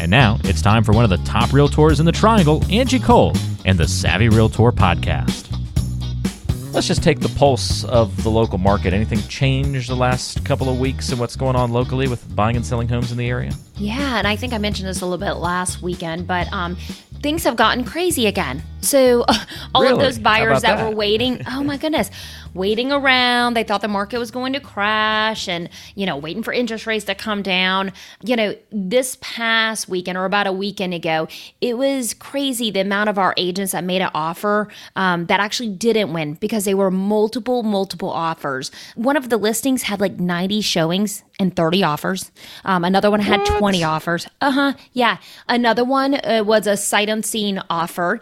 And now it's time for one of the top realtors in the Triangle, Angie Cole, and the Savvy Realtor Podcast. Let's just take the pulse of the local market. Anything changed the last couple of weeks and what's going on locally with buying and selling homes in the area? Yeah, and I think I mentioned this a little bit last weekend, but things have gotten crazy again. So all really? Of those buyers that were waiting, oh my goodness, waiting around, they thought the market was going to crash and, waiting for interest rates to come down. This past weekend or about a weekend ago, it was crazy the amount of our agents that made an offer that actually didn't win because they were multiple offers. One of the listings had like 90 showings and 30 offers. Another one had 20 offers. Yeah. Another one was a sight unseen offer.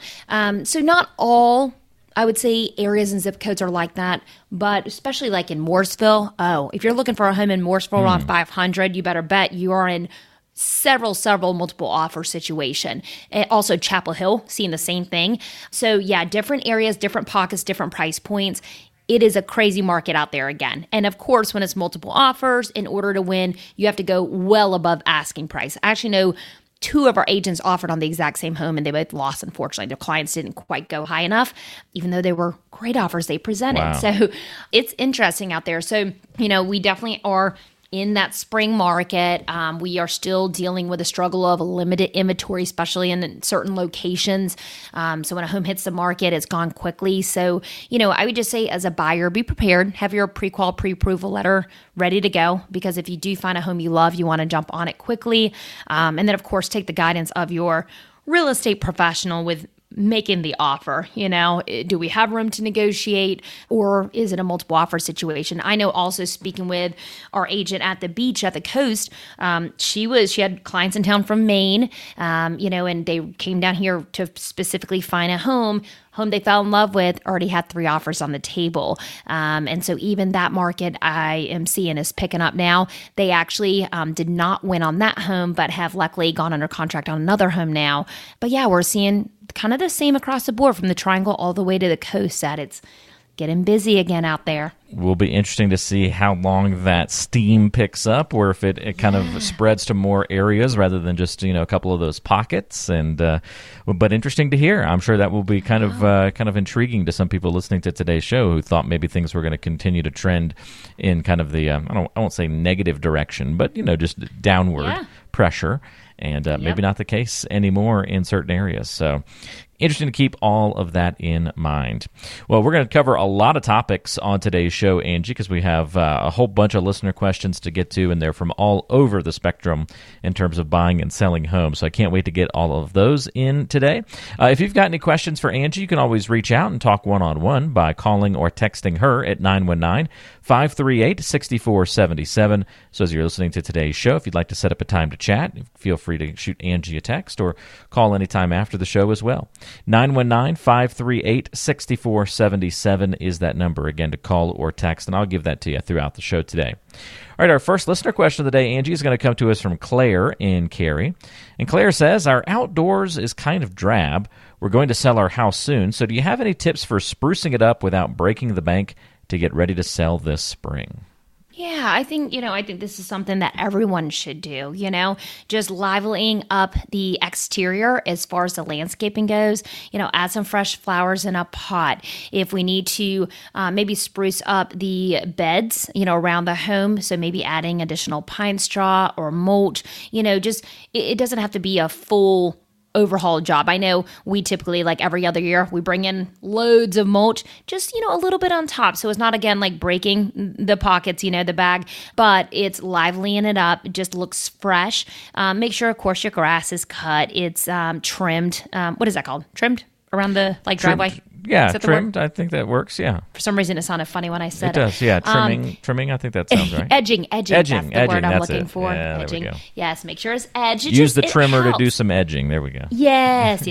So not all, I would say, areas and zip codes are like that, but especially like in Mooresville. Oh, if you're looking for a home in Mooresville around 500, you better bet you are in several multiple offer situation. And also Chapel Hill, seeing the same thing. So yeah, different areas, different pockets, different price points. It is a crazy market out there again. And of course, when it's multiple offers, in order to win, you have to go well above asking price. I actually know two of our agents offered on the exact same home, and they both lost, unfortunately. Their clients didn't quite go high enough, even though they were great offers they presented. Wow. So it's interesting out there. So, we definitely are in that spring market. We are still dealing with a struggle of limited inventory, especially in certain locations. So when a home hits the market, it's gone quickly. So, I would just say as a buyer, be prepared. Have your pre-qual, pre-approval letter ready to go, because if you do find a home you love, you want to jump on it quickly. And then, of course, take the guidance of your real estate professional with making the offer. Do we have room to negotiate, or is it a multiple offer situation? I know also speaking with our agent at the beach, at the coast, she had clients in town from Maine, and they came down here to specifically find a home they fell in love with, already had three offers on the table. And so even that market I am seeing is picking up now. They actually did not win on that home, but have luckily gone under contract on another home now. But yeah, we're seeing kind of the same across the board from the Triangle all the way to the coast, that it's getting busy again out there. Will be interesting to see how long that steam picks up, or if it kind of spreads to more areas rather than just a couple of those pockets. And but interesting to hear. I'm sure that will be kind of intriguing to some people listening to today's show who thought maybe things were going to continue to trend in kind of the I won't say negative direction, but just downward pressure. And maybe not the case anymore in certain areas. So interesting to keep all of that in mind. Well, we're going to cover a lot of topics on today's show, Angie, because we have a whole bunch of listener questions to get to, and they're from all over the spectrum in terms of buying and selling homes. So I can't wait to get all of those in today. If you've got any questions for Angie, you can always reach out and talk one-on-one by calling or texting her at 919-538-6477. So as you're listening to today's show, if you'd like to set up a time to chat, feel free to shoot Angie a text or call anytime after the show as well. 919-538-6477 is that number, again, to call or text, and I'll give that to you throughout the show today. All right, our first listener question of the day, Angie, is going to come to us from Claire in Cary. And Claire says, our outdoors is kind of drab. We're going to sell our house soon, so do you have any tips for sprucing it up without breaking the bank to get ready to sell this spring? Yeah, I think this is something that everyone should do, just liveling up the exterior as far as the landscaping goes, add some fresh flowers in a pot. If we need to maybe spruce up the beds, around the home, so maybe adding additional pine straw or mulch, it doesn't have to be a full overhaul job. I know we typically, like every other year, we bring in loads of mulch, just, a little bit on top. So it's not, again, like breaking the pockets, the bag, but it's liveling it up. It just looks fresh. Make sure, of course, your grass is cut. It's trimmed. What is that called? Trimmed around the driveway? Yeah, trimmed. I think that works, yeah. For some reason, it sounded funny when I said it. It does, yeah. Trimming, I think that sounds right. Edging, that's the word I'm looking for. Yeah, edging. There we go. Yes, make sure it's edged. Use the trimmer to do some edging. There we go. Yes.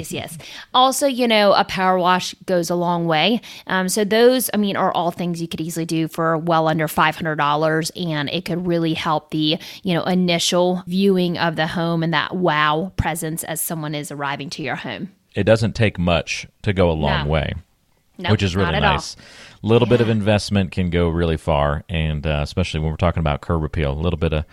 Also, a power wash goes a long way. So those, are all things you could easily do for well under $500, and it could really help the, initial viewing of the home and that wow presence as someone is arriving to your home. It doesn't take much to go a long way, which is really nice. A little bit of investment can go really far, and especially when we're talking about curb appeal, a little bit of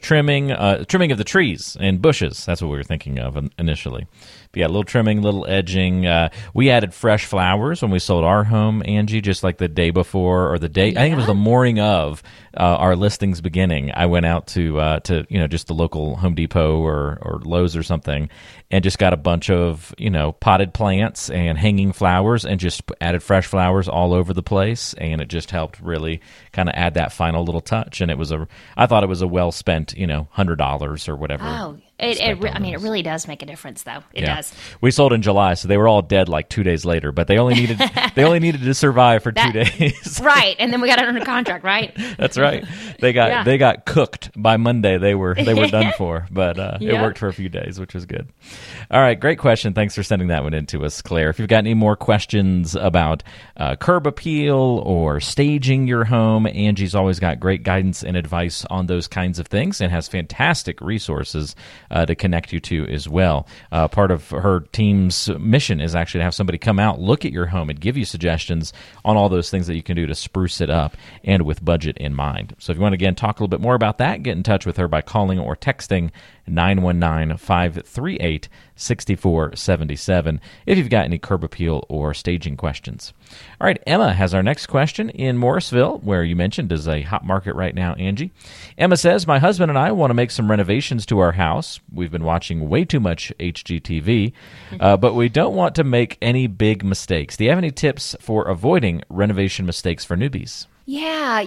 trimming of the trees and bushes. That's what we were thinking of initially. But yeah, a little trimming, a little edging. We added fresh flowers when we sold our home, Angie, just like the day before or the day. Yeah. I think it was the morning of our listing's beginning. I went out to just the local Home Depot or Lowe's or something, and just got a bunch of potted plants and hanging flowers, and just added fresh flowers all over the place, and it just helped really kind of add that final little touch. And it was I thought it was a well spent $100 or whatever. Oh, it really does make a difference, though. It does. We sold in July, so they were all dead like 2 days later, but they only needed to survive for 2 days, right? And then we got it under contract, right? That's right. They got cooked by Monday. They were done for, but it worked for a few days, which was good. All right, great question. Thanks for sending that one in to us, Claire. If you've got any more questions about curb appeal or staging your home, Angie's always got great guidance and advice on those kinds of things, and has fantastic resources to connect you to as well. Part of her team's mission is actually to have somebody come out, look at your home, and give you suggestions on all those things that you can do to spruce it up and with budget in mind. So if you want to, again, talk a little bit more about that, get in touch with her by calling or texting 919-538-6477 if you've got any curb appeal or staging questions. All right, Emma has our next question in Morrisville, where you mentioned is a hot market right now, Angie. Emma says, my husband and I want to make some renovations to our house. We've been watching way too much HGTV, but we don't want to make any big mistakes. Do you have any tips for avoiding renovation mistakes for newbies? Yeah,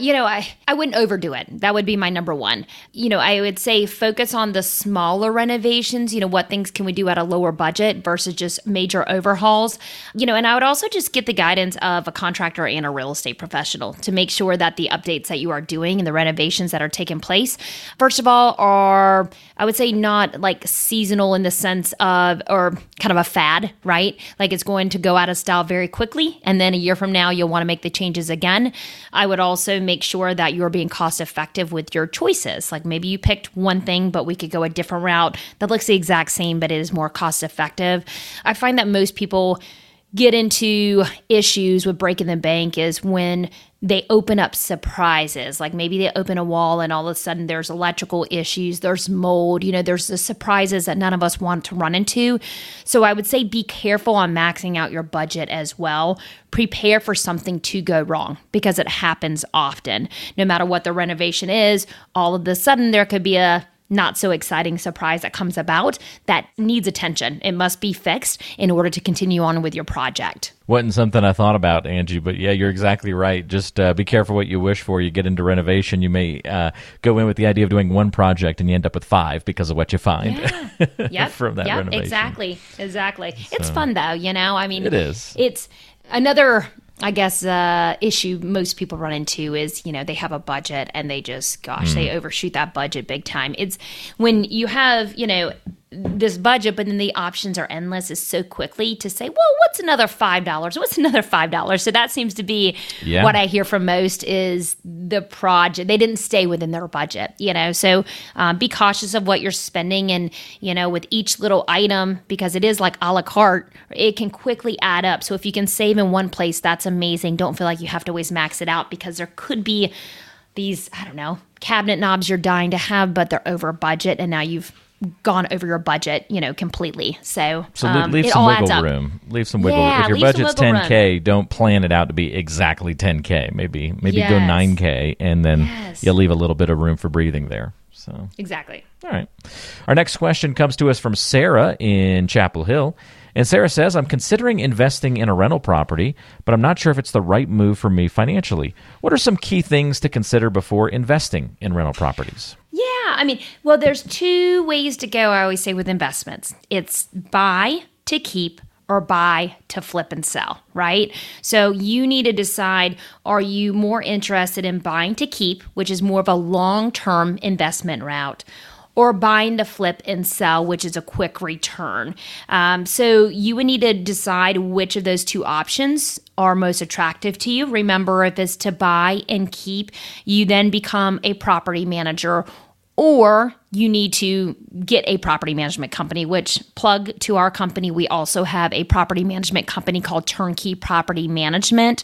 I wouldn't overdo it. That would be my number one. I would say focus on the smaller renovations, what things can we do at a lower budget versus just major overhauls. And I would also just get the guidance of a contractor and a real estate professional to make sure that the updates that you are doing and the renovations that are taking place, first of all, are, I would say, not like seasonal in the sense of, or kind of a fad, right? Like it's going to go out of style very quickly, and then a year from now, you'll want to make the changes again. I would also make sure that you're being cost effective with your choices. Like maybe you picked one thing, but we could go a different route that looks the exact same, but it is more cost effective. I find that most people get into issues with breaking the bank is when they open up surprises. Like maybe they open a wall and all of a sudden there's electrical issues, there's mold, there's the surprises that none of us want to run into. So I would say be careful on maxing out your budget as well. Prepare for something to go wrong because it happens often. No matter what the renovation is, all of a sudden there could be a not so exciting surprise that comes about that needs attention. It must be fixed in order to continue on with your project. Wasn't something I thought about, Angie, but yeah, you're exactly right. Just be careful what you wish for. You get into renovation, you may go in with the idea of doing one project and you end up with five because of what you find from that renovation. Exactly. So, it's fun though, it is. It's another, I guess, issue most people run into is, they have a budget and they just, they overshoot that budget big time. It's when you have, this budget, but then the options are endless, is so quickly to say, well, what's another $5? What's another $5? So that seems to be what I hear from most is the project. They didn't stay within their budget, So be cautious of what you're spending and, with each little item, because it is like a la carte, it can quickly add up. So if you can save in one place, that's amazing. Don't feel like you have to always max it out, because there could be these, cabinet knobs you're dying to have, but they're over budget and now you've gone over your budget, completely. So leave some wiggle room. Leave some wiggle room. If your budget's $10K, don't plan it out to be exactly $10K. Maybe go $9K, and then you'll leave a little bit of room for breathing there. So exactly. All right. Our next question comes to us from Sarah in Chapel Hill. And Sarah says, I'm considering investing in a rental property, but I'm not sure if it's the right move for me financially. What are some key things to consider before investing in rental properties? Yeah, there's two ways to go, I always say, with investments. It's buy to keep or buy to flip and sell, right? So you need to decide, are you more interested in buying to keep, which is more of a long-term investment route, or buying to flip and sell, which is a quick return. So you would need to decide which of those two options are most attractive to you. Remember, if it's to buy and keep, you then become a property manager, or you need to get a property management company, which, plug to our company, we also have a property management company called Turnkey Property Management.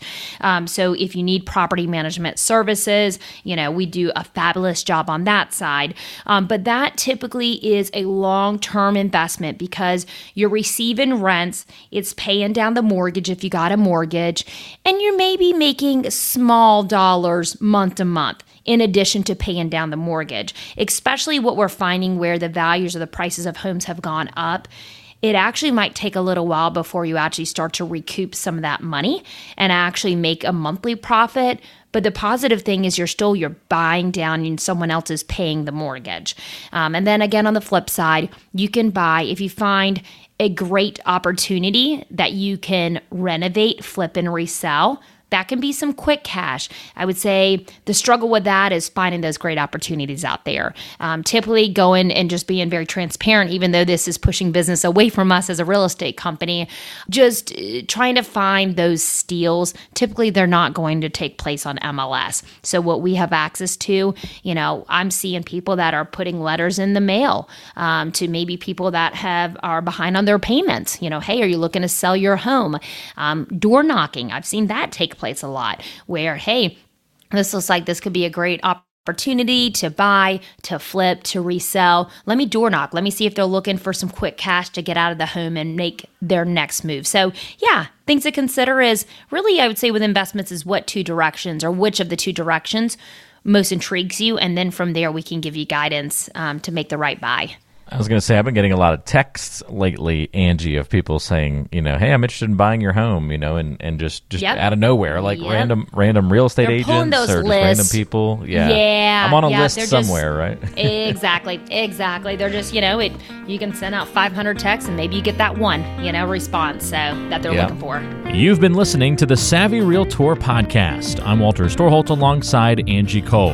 So if you need property management services, you know, we do a fabulous job on that side. But that typically is a long-term investment because you're receiving rents, it's paying down the mortgage if you got a mortgage, and you're maybe making small dollars month to month, in addition to paying down the mortgage. Especially what we're finding where the values or the prices of homes have gone up, it actually might take a little while before you actually start to recoup some of that money and actually make a monthly profit. But the positive thing is you're buying down and someone else is paying the mortgage. And then again, on the flip side, you can buy, if you find a great opportunity that you can renovate, flip, and resell, that can be some quick cash. I would say the struggle with that is finding those great opportunities out there. Typically going and just being very transparent, even though this is pushing business away from us as a real estate company, just trying to find those steals. Typically, they're not going to take place on MLS. So what we have access to, you know, I'm seeing people that are putting letters in the mail to maybe people that are behind on their payments. You know, hey, are you looking to sell your home? Door knocking. I've seen that take place a lot where, hey, this looks like this could be a great opportunity to buy, to flip, to resell. Let me door knock. Let me see if they're looking for some quick cash to get out of the home and make their next move. So yeah, things to consider is really, I would say with investments, is what two directions or which of the two directions most intrigues you. And then from there, we can give you guidance to make the right buy. I was going to say, I've been getting a lot of texts lately, Angie, of people saying, you know, hey, I'm interested in buying your home, you know, and just yep. out of nowhere, like yep. random real estate agents or just random people. Yeah. I'm on a list somewhere, right? Exactly. They're just, you know, you can send out 500 texts and maybe you get that one, you know, response that they're looking for. You've been listening to the Savvy Realtor Podcast. I'm Walter Storholt alongside Angie Cole.